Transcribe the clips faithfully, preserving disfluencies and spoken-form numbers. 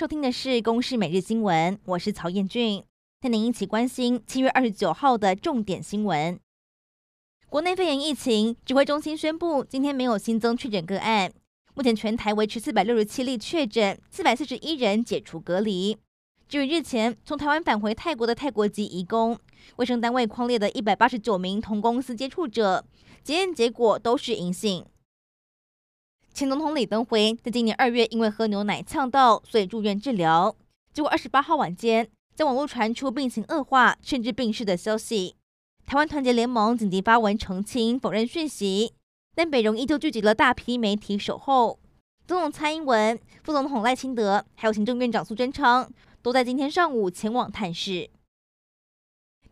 收听的是《公视每日新闻》，我是曹彦俊，带您一起关心七月二十九号的重点新闻。国内肺炎疫情指挥中心宣布，今天没有新增确诊个案，目前全台维持四百六十七例确诊，四百四十一人解除隔离。至于日前从台湾返回泰国的泰国籍移工，卫生单位匡列的一百八十九名同公司接触者，检验结果都是阴性。前总统李登辉在今年二月因为喝牛奶呛到，所以住院治疗。结果二十八号晚间，在网络传出病情恶化甚至病逝的消息。台湾团结联盟紧急发文澄清，否认讯息，但北荣依旧聚集了大批媒体守候。总统蔡英文、副总统赖清德，还有行政院长苏贞昌，都在今天上午前往探视。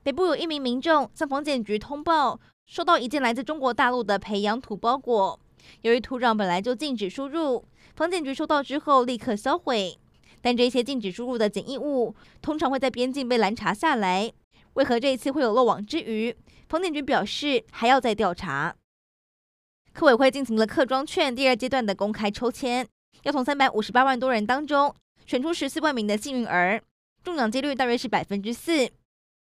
北部有一名民众向防检局通报，收到一件来自中国大陆的培养土包裹。由于土壤本来就禁止输入，防检局收到之后立刻销毁，但这些禁止输入的检疫物通常会在边境被拦查下来，为何这一次会有漏网之鱼？防检局表示还要再调查。客委会进行了客庄券第二阶段的公开抽签，要从三百五十八万多人当中选出十四万名的幸运儿，中奖几率大约是百分之四。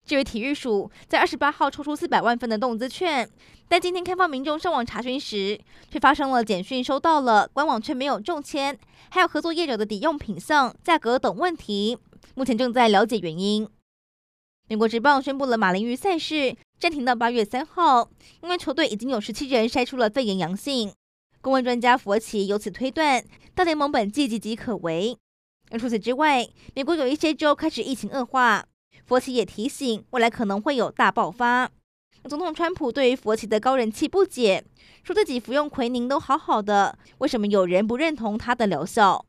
至于体育署在二十八号抽出四百万份的动资券，但今天开放民众上网查询时，却发生了简讯收到了，官网却没有中签，还有合作业者的抵用品项、价格等问题，目前正在了解原因。美国职棒宣布了马林鱼赛事暂停到八月三号，因为球队已经有十七人筛出了肺炎阳性。公卫专家佛奇由此推断，大联盟本季岌岌可危。而除此之外，美国有一些州开始疫情恶化。佛奇也提醒，未来可能会有大爆发。总统川普对于佛奇的高人气不解，说自己服用奎宁都好好的，为什么有人不认同他的疗效？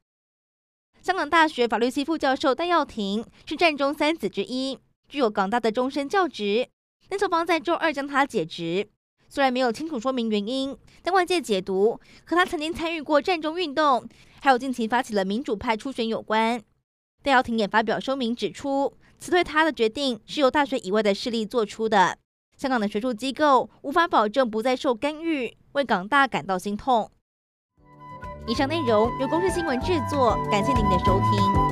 香港大学法律系副教授戴耀廷是战中三子之一，具有港大的终身教职，但校方在周二将他解职。虽然没有清楚说明原因，但外界解读和他曾经参与过战中运动，还有近期发起了民主派初选有关。戴耀廷也发表声明指出，辞退他的决定是由大学以外的势力做出的，香港的学术机构无法保证不再受干预，为港大感到心痛。以上内容由公视新闻制作，感谢您的收听。